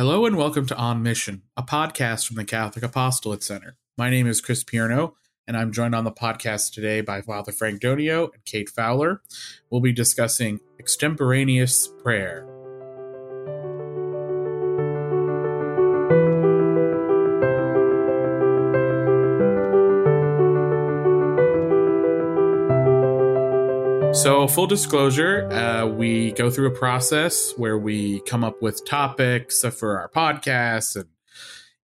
Hello and welcome to On Mission, a podcast from the Catholic Apostolate Center. My name is Chris Pierno, and I'm joined on the podcast today by Father Frank Donio and Kate Fowler. We'll be discussing extemporaneous prayer. So full disclosure, we go through a process where we come up with topics for our podcasts, and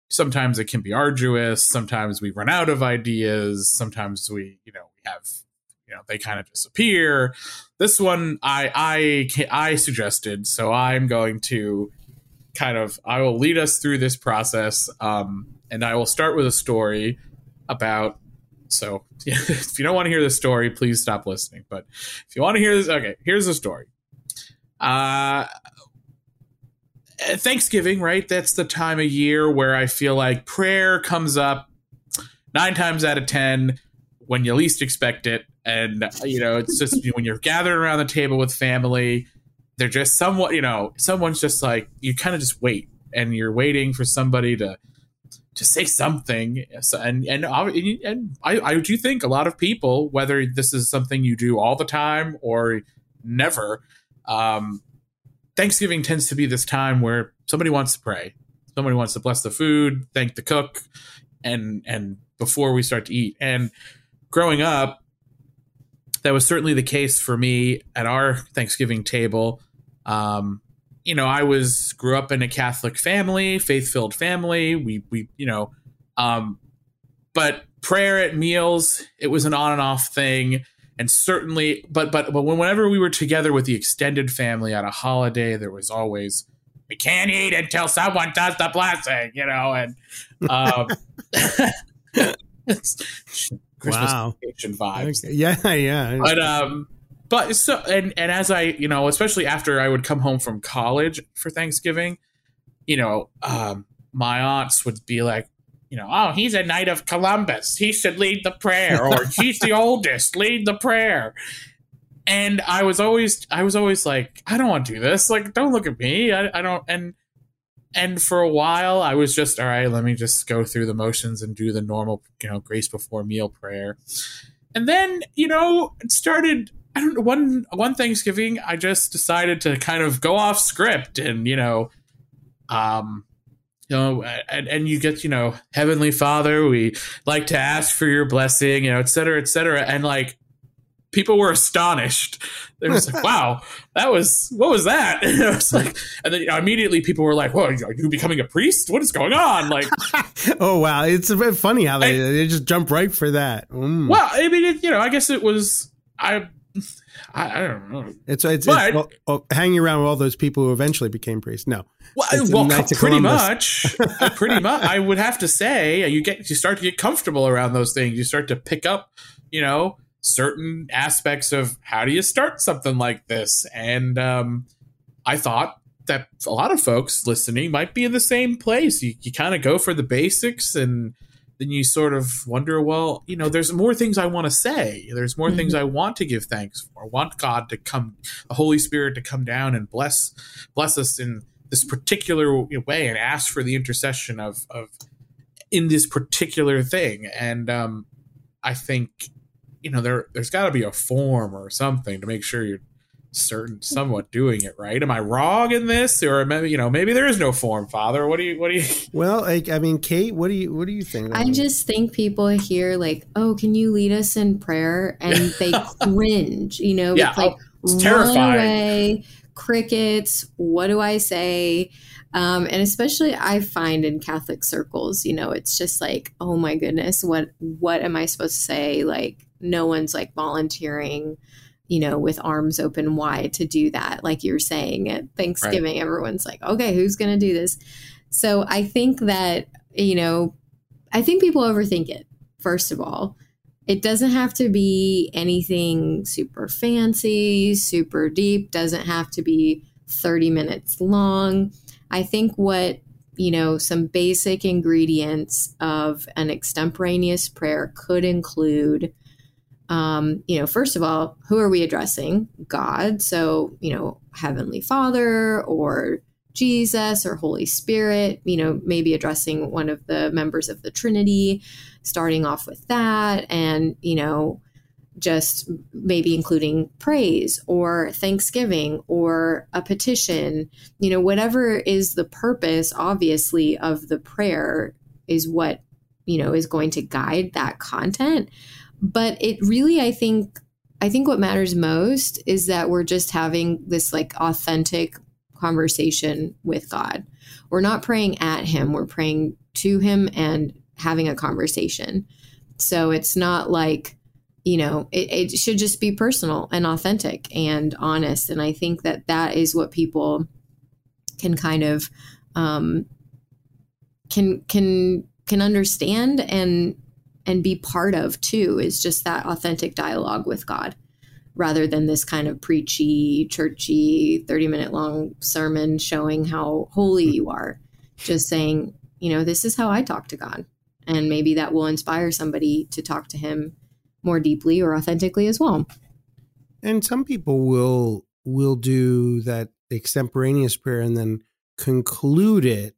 sometimes it can be arduous. Sometimes we run out of ideas. Sometimes they kind of disappear. This one I suggested, so I'm going to I will lead us through this process, and I will start with a story about. So if you don't want to hear this story, please stop listening. But if you want to hear this, okay, here's the story. Thanksgiving, right? That's the time of year where I feel like prayer comes up 9 times out of 10 when you least expect it. And, it's just when you're gathered around the table with family, they're just somewhat, someone's just like, you kind of just wait, and you're waiting for somebody to say something, and I do think a lot of people, whether this is something you do all the time or never, Thanksgiving tends to be this time where somebody wants to pray, somebody wants to bless the food, thank the cook, and before we start to eat. And growing up, that was certainly the case for me at our Thanksgiving table. Grew up in a Catholic family, faith-filled family. But prayer at meals, it was an on and off thing. And certainly, but whenever we were together with the extended family at a holiday, there was always, we can't eat until someone does the blessing, Christmas vacation vibes. Okay. Yeah. But so, and as I, especially after I would come home from college for Thanksgiving, my aunts would be like, oh, he's a knight of Columbus, he should lead the prayer, or he's the oldest, lead the prayer. And I was always like, I don't want to do this. Like, don't look at me. I don't. And for a while I was just, all right, let me just go through the motions and do the normal, grace before meal prayer. And then, it started. I don't know, one Thanksgiving, I just decided to kind of go off script and, and you get, Heavenly Father, we like to ask for your blessing, et cetera, et cetera. And like, people were astonished. They were like, wow, what was that? And I was like, and then immediately people were like, whoa, are you becoming a priest? What is going on? Like, oh, wow. It's a bit funny how they just jump right for that. Mm. Well, I mean, I guess it was, I don't know. It's hanging around with all those people who eventually became priests. No. Pretty much. I would have to say you start to get comfortable around those things. You start to pick up, certain aspects of how do you start something like this. And I thought that a lot of folks listening might be in the same place. You kind of go for the basics, and then you sort of wonder, well, there's more things I want to say. There's more things I want to give thanks for. I want God to come, the Holy Spirit to come down and bless us in this particular way, and ask for the intercession of in this particular thing. And I think, there's got to be a form or something to make sure you're somewhat doing it right. Am I wrong in this, or maybe there is no form, Father? What do you? Well, Kate, what do you think? I just think people hear like, oh, can you lead us in prayer, and they cringe. Yeah, it's like, it's terrifying. Away, crickets. What do I say? And especially I find in Catholic circles, it's just like, oh my goodness, what am I supposed to say? Like, no one's like volunteering, with arms open wide to do that. Like you're saying at Thanksgiving, right. Everyone's like, okay, who's going to do this? So I think that, I think people overthink it. First of all, it doesn't have to be anything super fancy, super deep, doesn't have to be 30 minutes long. I think what, some basic ingredients of an extemporaneous prayer could include, first of all, who are we addressing? God. So, Heavenly Father, or Jesus or Holy Spirit, you know, maybe addressing one of the members of the Trinity, starting off with that, and, you know, just maybe including praise or thanksgiving or a petition, you know, whatever is the purpose, obviously, of the prayer is what, you know, is going to guide that content. But it really, I think what matters most is that we're just having this like authentic conversation with God. We're not praying at him, we're praying to him and having a conversation. So it's not like, you know, it should just be personal and authentic and honest. And I think that that is what people can kind of can understand and be part of too, is just that authentic dialogue with God, rather than this kind of preachy, churchy, 30-minute long sermon showing how holy you are. Just saying, you know, this is how I talk to God, and maybe that will inspire somebody to talk to him more deeply or authentically as well. And some people will do that extemporaneous prayer and then conclude it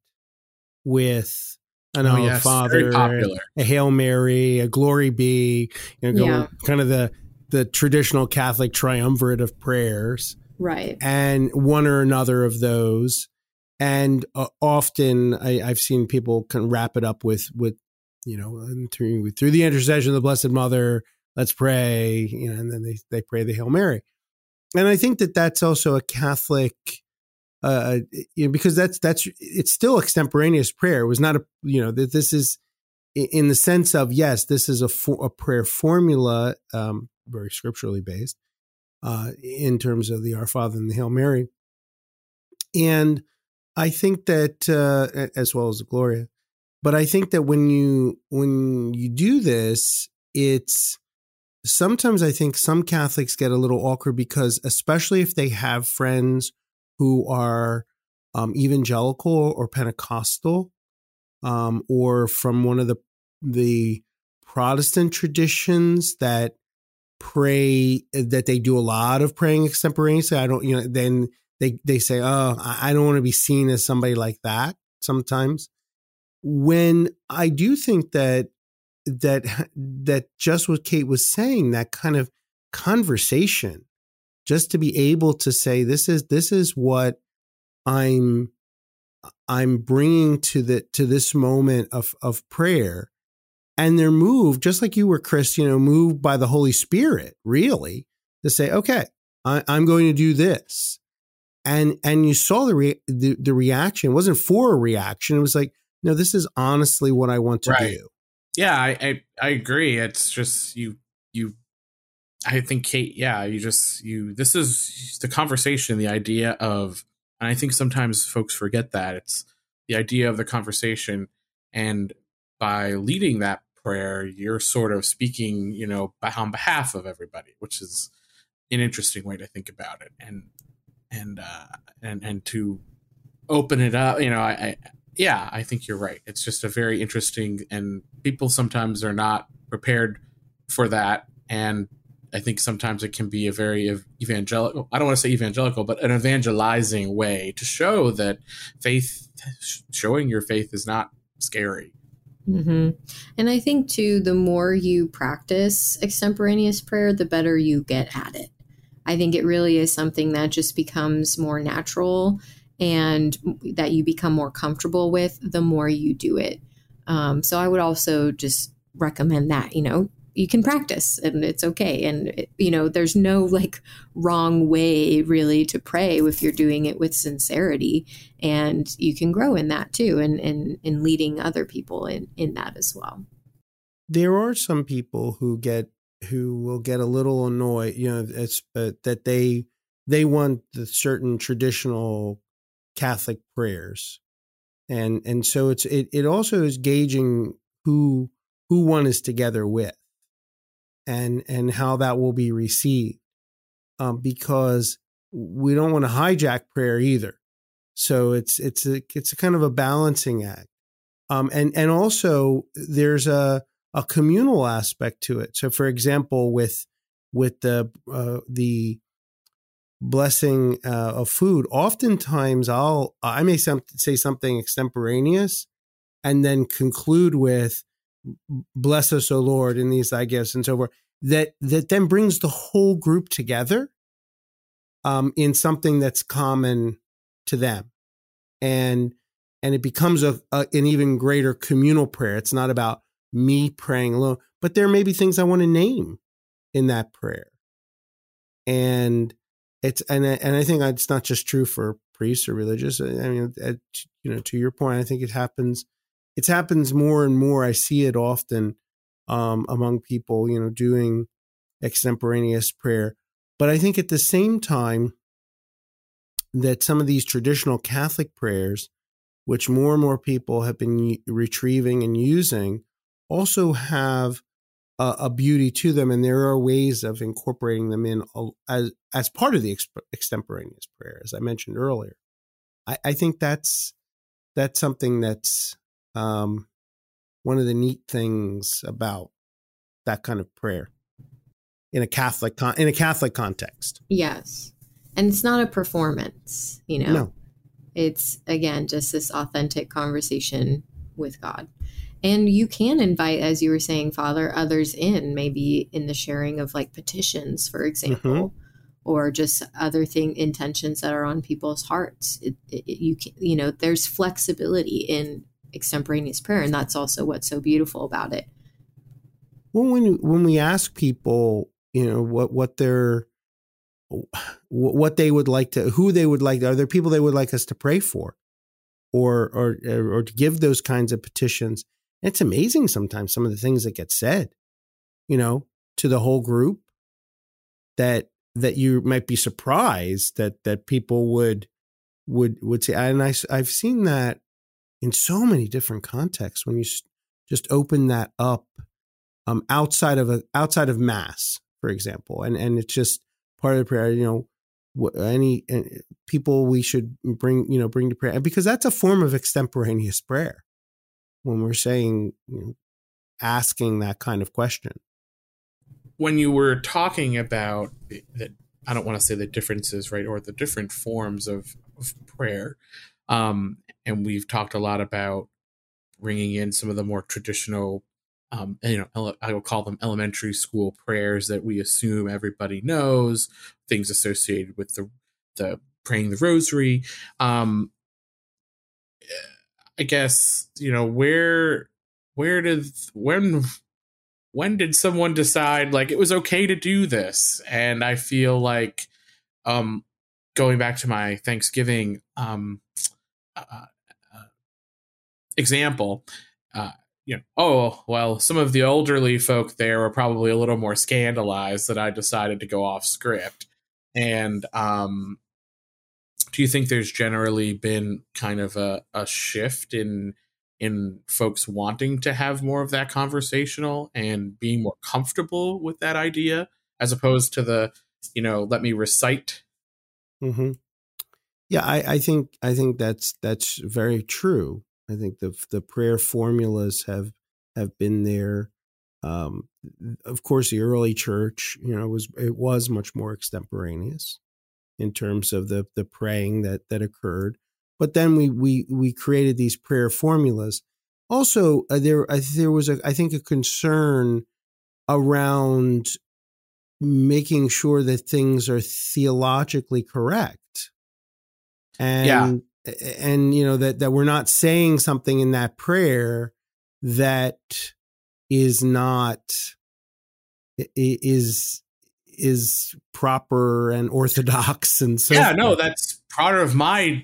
with an "Oh, yes," Father, a Hail Mary, a Glory Be, you know, going kind of the traditional Catholic triumvirate of prayers, right? And one or another of those, and often I've seen people can wrap it up with you know, through the intercession of the Blessed Mother, let's pray, you know, and then they pray the Hail Mary. And I think that that's also a Catholic, you know, because that's it's still extemporaneous prayer. It was not a, you know, that this is in the sense of, yes, this is a prayer formula, very scripturally based, in terms of the Our Father and the Hail Mary. And I think that, as well as the Gloria. But I think that when you do this, it's sometimes I think some Catholics get a little awkward, because especially if they have friends who are evangelical or Pentecostal, or from one of the Protestant traditions that pray, that they do a lot of praying extemporaneously. I don't, you know, then they say, oh, I don't want to be seen as somebody like that sometimes. When I do think that just what Kate was saying, that kind of conversation, just to be able to say, this is what I'm bringing to this moment of prayer, and they're moved, just like you were, Chris, you know, moved by the Holy Spirit, really, to say, okay, I'm going to do this, and you saw the reaction. It wasn't for a reaction. It was like, no, this is honestly what I want to do. Yeah, I agree. It's just you. I think Kate. Yeah, you. This is the conversation, the idea of, and I think sometimes folks forget that it's the idea of the conversation, and by leading that prayer, you're sort of speaking, you know, on behalf of everybody, which is an interesting way to think about it, and to open it up, you know, Yeah, I think you're right. It's just a very interesting, and people sometimes are not prepared for that. And I think sometimes it can be a very evangelical, I don't want to say evangelical, but an evangelizing way to show that faith, showing your faith is not scary. Mm-hmm. And I think too, the more you practice extemporaneous prayer, the better you get at it. I think it really is something that just becomes more natural, and that you become more comfortable with the more you do it. So I would also just recommend that, you know, you can practice and it's okay. And, you know, there's no like wrong way really to pray if you're doing it with sincerity, and you can grow in that too. And leading other people in that as well. There are some people who will get a little annoyed, you know, it's that they want the certain traditional Catholic prayers, and so it also is gauging who one is together with, and how that will be received, because we don't want to hijack prayer either. So it's a kind of a balancing act, and also there's a communal aspect to it. So for example, with the blessing of food, oftentimes I may say something extemporaneous and then conclude with, bless us, O Lord, in these thy gifts, and so forth, that then brings the whole group together in something that's common to them. And it becomes an even greater communal prayer. It's not about me praying alone, but there may be things I want to name in that prayer. And I think it's not just true for priests or religious. I mean, to your point, I think it happens. It happens more and more. I see it often among people, doing extemporaneous prayer. But I think at the same time that some of these traditional Catholic prayers, which more and more people have been retrieving and using, also have a beauty to them. And there are ways of incorporating them in as part of the extemporaneous prayer, as I mentioned earlier. I think that's something that's one of the neat things about that kind of prayer in a Catholic context. Yes, and it's not a performance, No. It's again just this authentic conversation with God, and you can invite, as you were saying, Father, others in, maybe in the sharing of like petitions, for example, mm-hmm. or just other intentions that are on people's hearts. There's flexibility in extemporaneous prayer, and that's also what's so beautiful about it. Well, when we ask people, what they would like to, who they would like, are there people they would like us to pray for, or to give those kinds of petitions? It's amazing sometimes some of the things that get said, to the whole group, that you might be surprised that people would say. And I've seen that in so many different contexts, when you just open that up outside of Mass, for example, and it's just part of the prayer. Any people we should bring to prayer, because that's a form of extemporaneous prayer when we're saying, asking that kind of question. When you were talking about that, I don't want to say the differences, right, or the different forms of prayer. And we've talked a lot about bringing in some of the more traditional, I will call them elementary school prayers that we assume everybody knows, things associated with the praying the rosary. I guess, when did someone decide like it was okay to do this? And I feel like, going back to my Thanksgiving example, some of the elderly folk there were probably a little more scandalized that I decided to go off script. And do you think there's generally been kind of a shift in folks wanting to have more of that conversational and being more comfortable with that idea, as opposed to the, let me recite? Mm-hmm. Yeah, I think that's very true. I think the prayer formulas have been there. Of course, the early church, it was much more extemporaneous in terms of the praying that occurred. But then we created these prayer formulas. Also, there was a concern around making sure that things are theologically correct. And that we're not saying something in that prayer that is proper and orthodox and so. Yeah, forth. No, that's part of my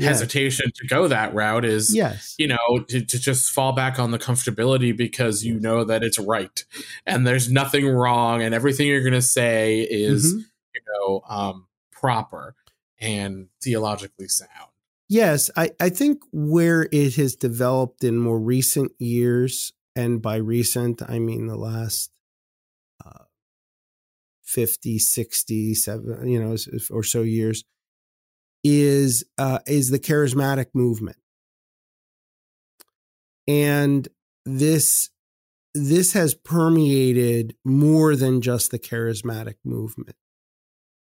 hesitation to go that route is, yes. To just fall back on the comfortability because you know that it's right and there's nothing wrong and everything you're going to say is, mm-hmm. Proper and theologically sound. Yes, I think where it has developed in more recent years, and by recent, I mean the last 50, 60, 70, or so years, is the charismatic movement. And this has permeated more than just the charismatic movement.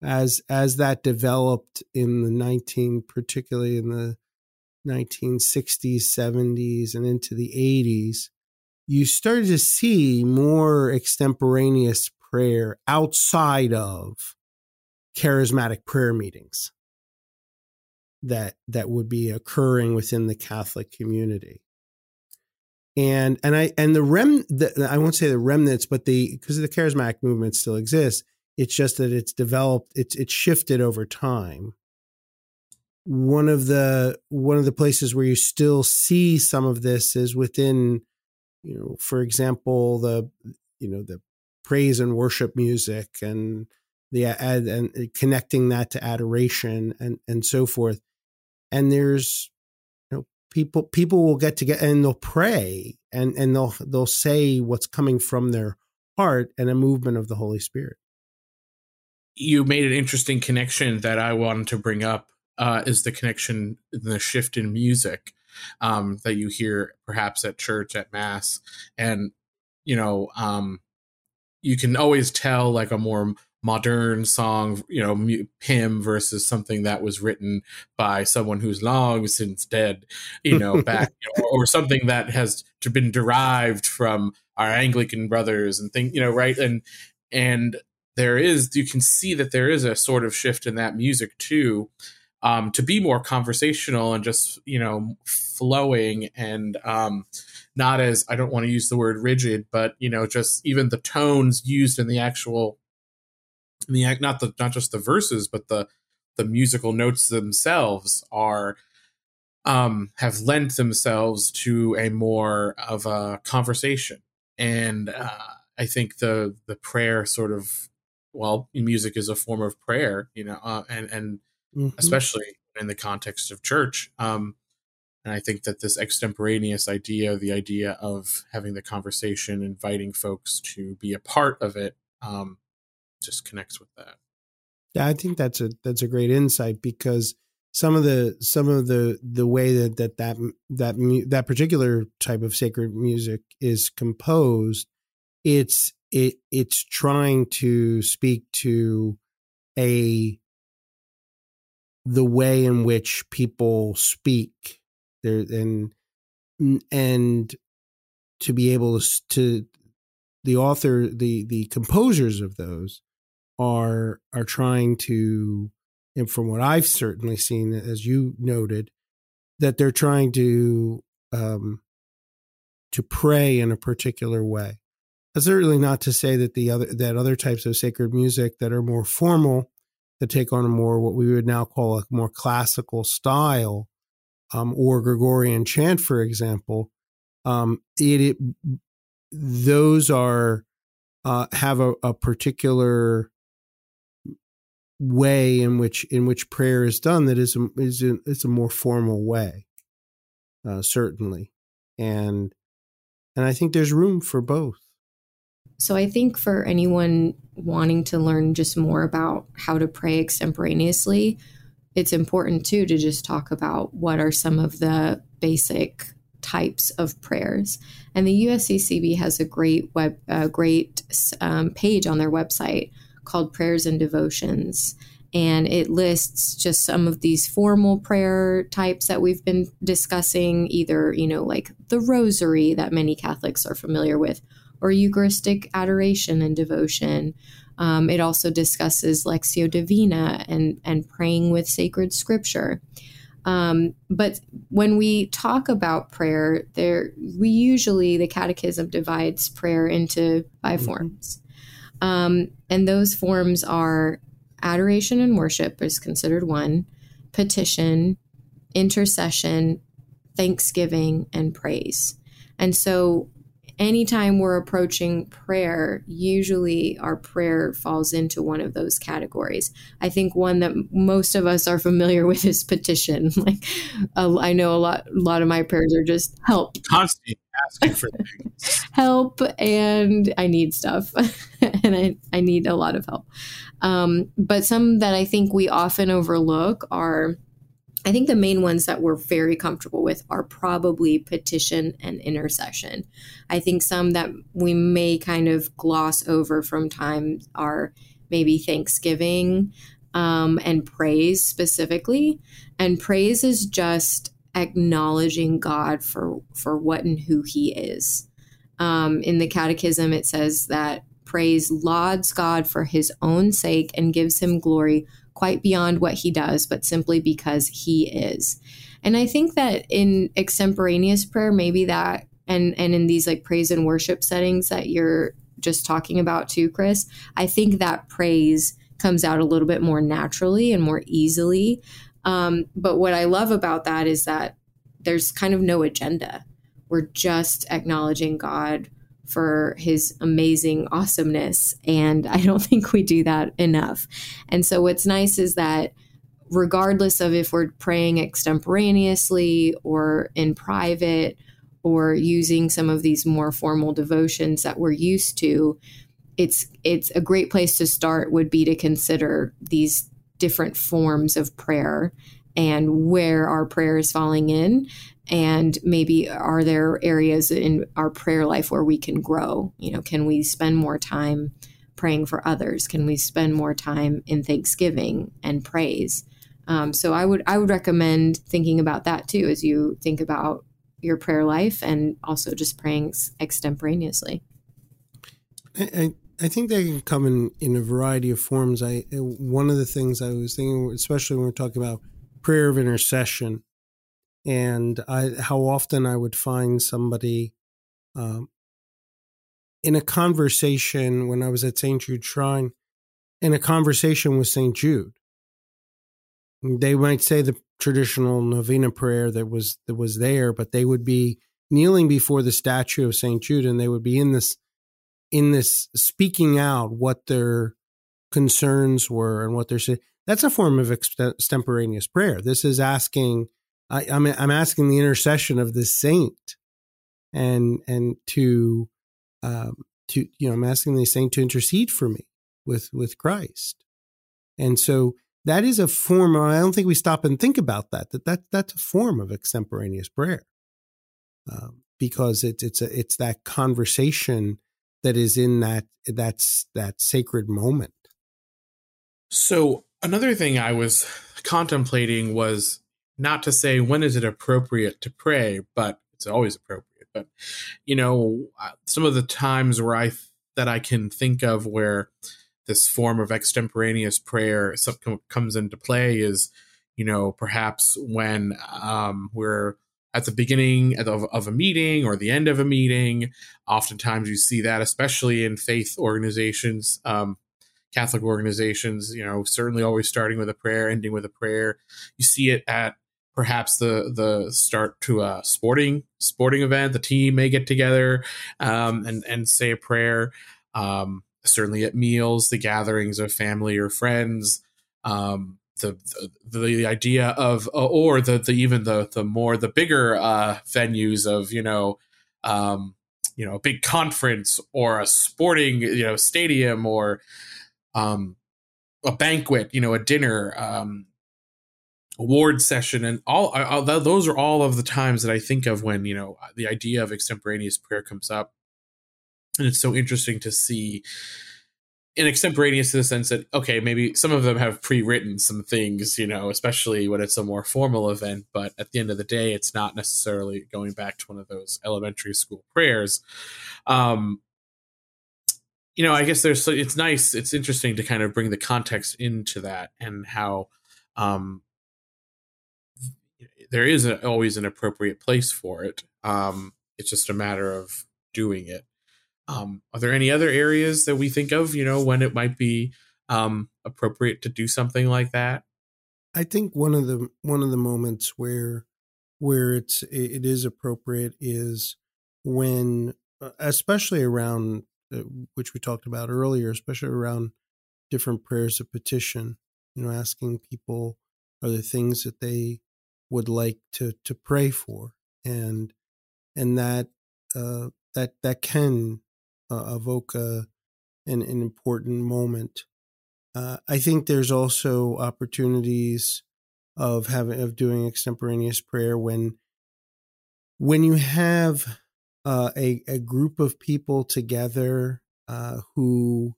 as that developed in the particularly in the 1960s, 70s, and into the 80s, you started to see more extemporaneous prayer outside of charismatic prayer meetings that would be occurring within the Catholic community. I won't say the remnants, but because the charismatic movement still exists, it's just that it's developed, it's shifted over time. One of the places where you still see some of this is within, for example, the praise and worship music and connecting that to adoration and so forth. And there's people will get together and they'll pray and they'll say what's coming from their heart and a movement of the Holy Spirit. You made an interesting connection that I wanted to bring up, is the connection, the shift in music that you hear perhaps at church, at mass. And, you can always tell like a more modern song, hymn versus something that was written by someone who's long since dead, or something that has been derived from our Anglican brothers and things, right. And you can see that there is a sort of shift in that music too, to be more conversational and just, flowing and not as, I don't want to use the word rigid, but, just even the tones used in the actual, not just the verses, but the musical notes themselves are have lent themselves to a more of a conversation. And I think the prayer sort of, music is a form of prayer, and mm-hmm. especially in the context of church. And I think that this extemporaneous idea, the idea of having the conversation, inviting folks to be a part of it, just connects with that. Yeah, I think that's a great insight, because some of the way that particular type of sacred music is composed, it's trying to speak to the way in which people speak there, and to be able to the author, the composers of those are trying to, and from what I've certainly seen, as you noted, that they're trying to pray in a particular way. That's certainly not to say that other types of sacred music that are more formal, that take on a more, what we would now call a more classical style, or Gregorian chant, for example, those are, have a particular way in which prayer is done that it's a more formal way, certainly. And I think there's room for both. So I think for anyone wanting to learn just more about how to pray extemporaneously, it's important too to just talk about what are some of the basic types of prayers. And the USCCB has a great page on their website called Prayers and Devotions. And it lists just some of these formal prayer types that we've been discussing, either, like the rosary that many Catholics are familiar with, or Eucharistic adoration and devotion. It also discusses Lectio Divina and praying with sacred scripture. But when we talk about prayer, the Catechism divides prayer into 5 mm-hmm. forms. And those forms are adoration and worship is considered one, petition, intercession, thanksgiving, and praise. And so anytime we're approaching prayer, usually our prayer falls into one of those categories. I think one that most of us are familiar with is petition. Like, I know a lot of my prayers are just help. Constantly asking for things. Help, and I need stuff, and I need a lot of help. But some that I think we often overlook are, I think the main ones that we're very comfortable with are probably petition and intercession. I think some that we may kind of gloss over from time are maybe thanksgiving, and praise specifically. And praise is just acknowledging God for what and who he is. In the Catechism, it says that praise lauds God for his own sake and gives him glory quite beyond what he does, but simply because he is. And I think that in extemporaneous prayer, maybe that, and in these like praise and worship settings that you're just talking about too, Chris, I think that praise comes out a little bit more naturally and more easily. But what I love about that is that there's kind of no agenda. We're just acknowledging God for his amazing awesomeness. And I don't think we do that enough. And so what's nice is that regardless of if we're praying extemporaneously or in private or using some of these more formal devotions that we're used to, it's a great place to start would be to consider these different forms of prayer and where our prayer is falling in. And maybe are there areas in our prayer life where we can grow? You know, can we spend more time praying for others? Can we spend more time in thanksgiving and praise? So I would recommend thinking about that too, as you think about your prayer life and also just praying extemporaneously. I think they can come in a variety of forms. One of the things I was thinking, especially when we're talking about prayer of intercession, and how often I would find somebody in a conversation when I was at Saint Jude Shrine, in a conversation with Saint Jude. They might say the traditional novena prayer that was there, but they would be kneeling before the statue of Saint Jude, and they would be in this speaking out what their concerns were and what they're saying. That's a form of extemporaneous prayer. This is asking. I'm asking the intercession of this saint, and to you know, I'm asking the saint to intercede for me with Christ, and so that is a form. I don't think we stop and think about that's a form of extemporaneous prayer, because it's that conversation that is in that sacred moment. So another thing I was contemplating was, not to say when is it appropriate to pray, but it's always appropriate. But, you know, some of the times where I can think of where this form of extemporaneous prayer comes into play is, you know, perhaps when we're at the beginning of a meeting or the end of a meeting. Oftentimes you see that, especially in faith organizations, Catholic organizations, you know, certainly always starting with a prayer, ending with a prayer. You see it at perhaps the start to a sporting event. The team may get together and say a prayer. Certainly at meals, the gatherings of family or friends. The idea of, or the bigger venues of, you know, a big conference or a sporting, you know, stadium or a banquet, you know, a dinner, award session, and all those are all of the times that I think of when, you know, the idea of extemporaneous prayer comes up. And it's so interesting to see in extemporaneous in the sense that, okay, maybe some of them have pre-written some things, you know, especially when it's a more formal event, but at the end of the day, it's not necessarily going back to one of those elementary school prayers. You know, I guess it's nice. It's interesting to kind of bring the context into that and how there is always an appropriate place for it. It's just a matter of doing it. Are there any other areas that we think of, you know, when it might be appropriate to do something like that? I think one of the moments where it is appropriate is when, especially around, which we talked about earlier, especially around different prayers of petition, you know, asking people, are there things that they would like to pray for? And that can evoke an important moment. I think there's also opportunities of doing extemporaneous prayer when you have a group of people together who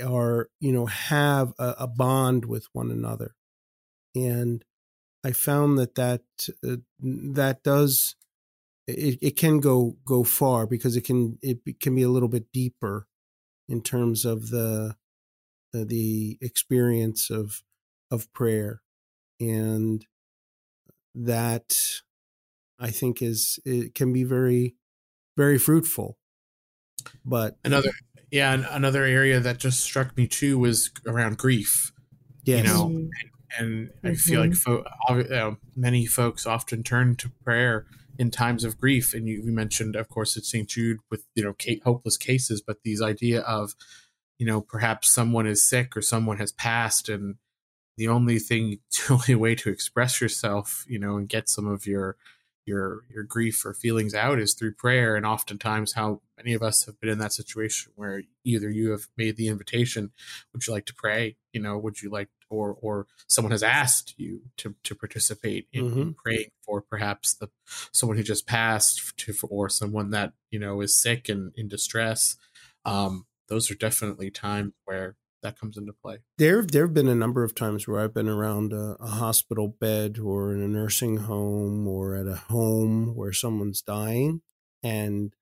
are, you know, have a bond with one another. And I found that does, it can go far, because it can be a little bit deeper in terms of the experience of prayer. And that, I think, can be very, very fruitful. But another area that just struck me too was around grief. Yes. You know, and mm-hmm. I feel like many folks often turn to prayer in times of grief. And you mentioned, of course, at St. Jude with, you know, hopeless cases, but these idea of, you know, perhaps someone is sick or someone has passed, and the only way to express yourself, you know, and get some of your grief or feelings out is through prayer. And oftentimes how many of us have been in that situation where either you have made the invitation, would you like to pray? You know, would you like, or someone has asked you to participate in mm-hmm. praying for perhaps someone who just passed, or someone that, you know, is sick and in distress. Those are definitely times where that comes into play. There have been a number of times where I've been around a hospital bed or in a nursing home or at a home where someone's dying, and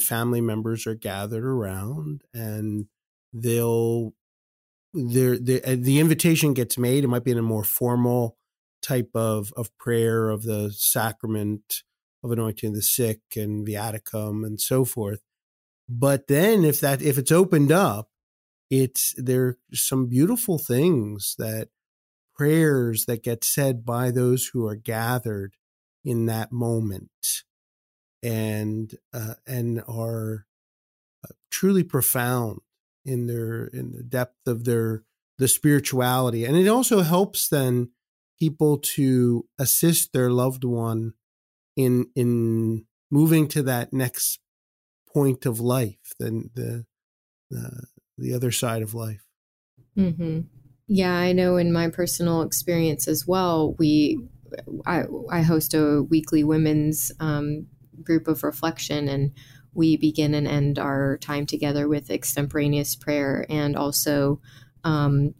family members are gathered around, and the invitation gets made. It might be in a more formal type of prayer of the sacrament of anointing the sick and viaticum and so forth. But then if it's opened up, there are some beautiful things, that prayers that get said by those who are gathered in that moment, and are truly profound in the depth of the spirituality. And it also helps then people to assist their loved one in moving to that next point of life, the other side of life. Mm-hmm. Yeah, I know in my personal experience as well, I host a weekly women's group of reflection, and we begin and end our time together with extemporaneous prayer and also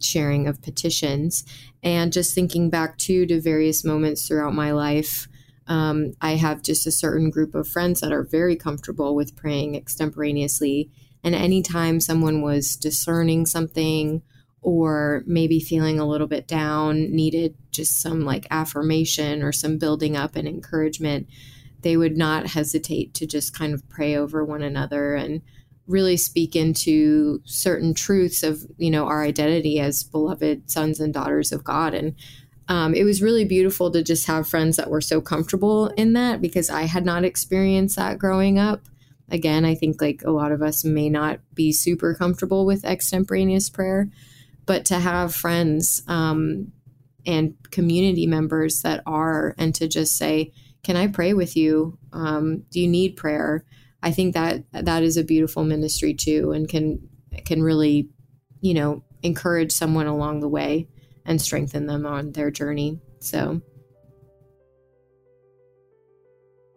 sharing of petitions. And just thinking back to various moments throughout my life, I have just a certain group of friends that are very comfortable with praying extemporaneously. And anytime someone was discerning something or maybe feeling a little bit down, needed just some like affirmation or some building up and encouragement, they would not hesitate to just kind of pray over one another and really speak into certain truths of, you know, our identity as beloved sons and daughters of God. And it was really beautiful to just have friends that were so comfortable in that, because I had not experienced that growing up. Again, I think like a lot of us may not be super comfortable with extemporaneous prayer, but to have friends and community members that are, and to just say, can I pray with you? Do you need prayer? I think that is a beautiful ministry too, and can really, you know, encourage someone along the way and strengthen them on their journey. So.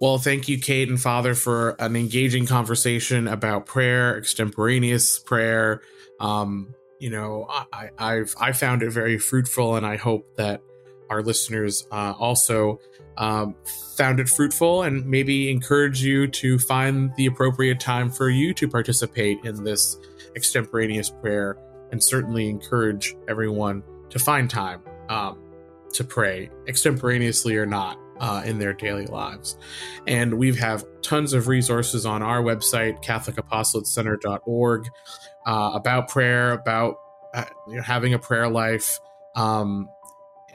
Well, thank you, Kate and Father, for an engaging conversation about prayer, extemporaneous prayer. You know, I found it very fruitful, and I hope that our listeners also found it fruitful, and maybe encourage you to find the appropriate time for you to participate in this extemporaneous prayer, and certainly encourage everyone to find time to pray extemporaneously or not. In their daily lives. And we have tons of resources on our website, catholicapostolatecenter.org, about prayer, about you know, having a prayer life. And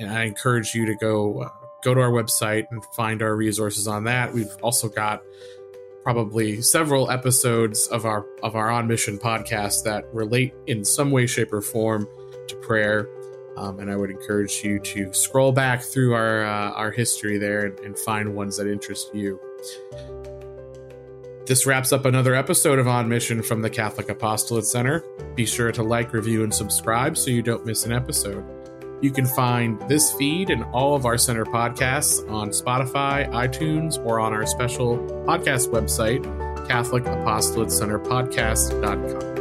I encourage you to go to our website and find our resources on that. We've also got probably several episodes of our On Mission podcast that relate in some way, shape, or form to prayer. And I would encourage you to scroll back through our history there and find ones that interest you. This wraps up another episode of On Mission from the Catholic Apostolate Center. Be sure to like, review, and subscribe so you don't miss an episode. You can find this feed and all of our center podcasts on Spotify, iTunes, or on our special podcast website, catholicapostolatecenerpodcast.com.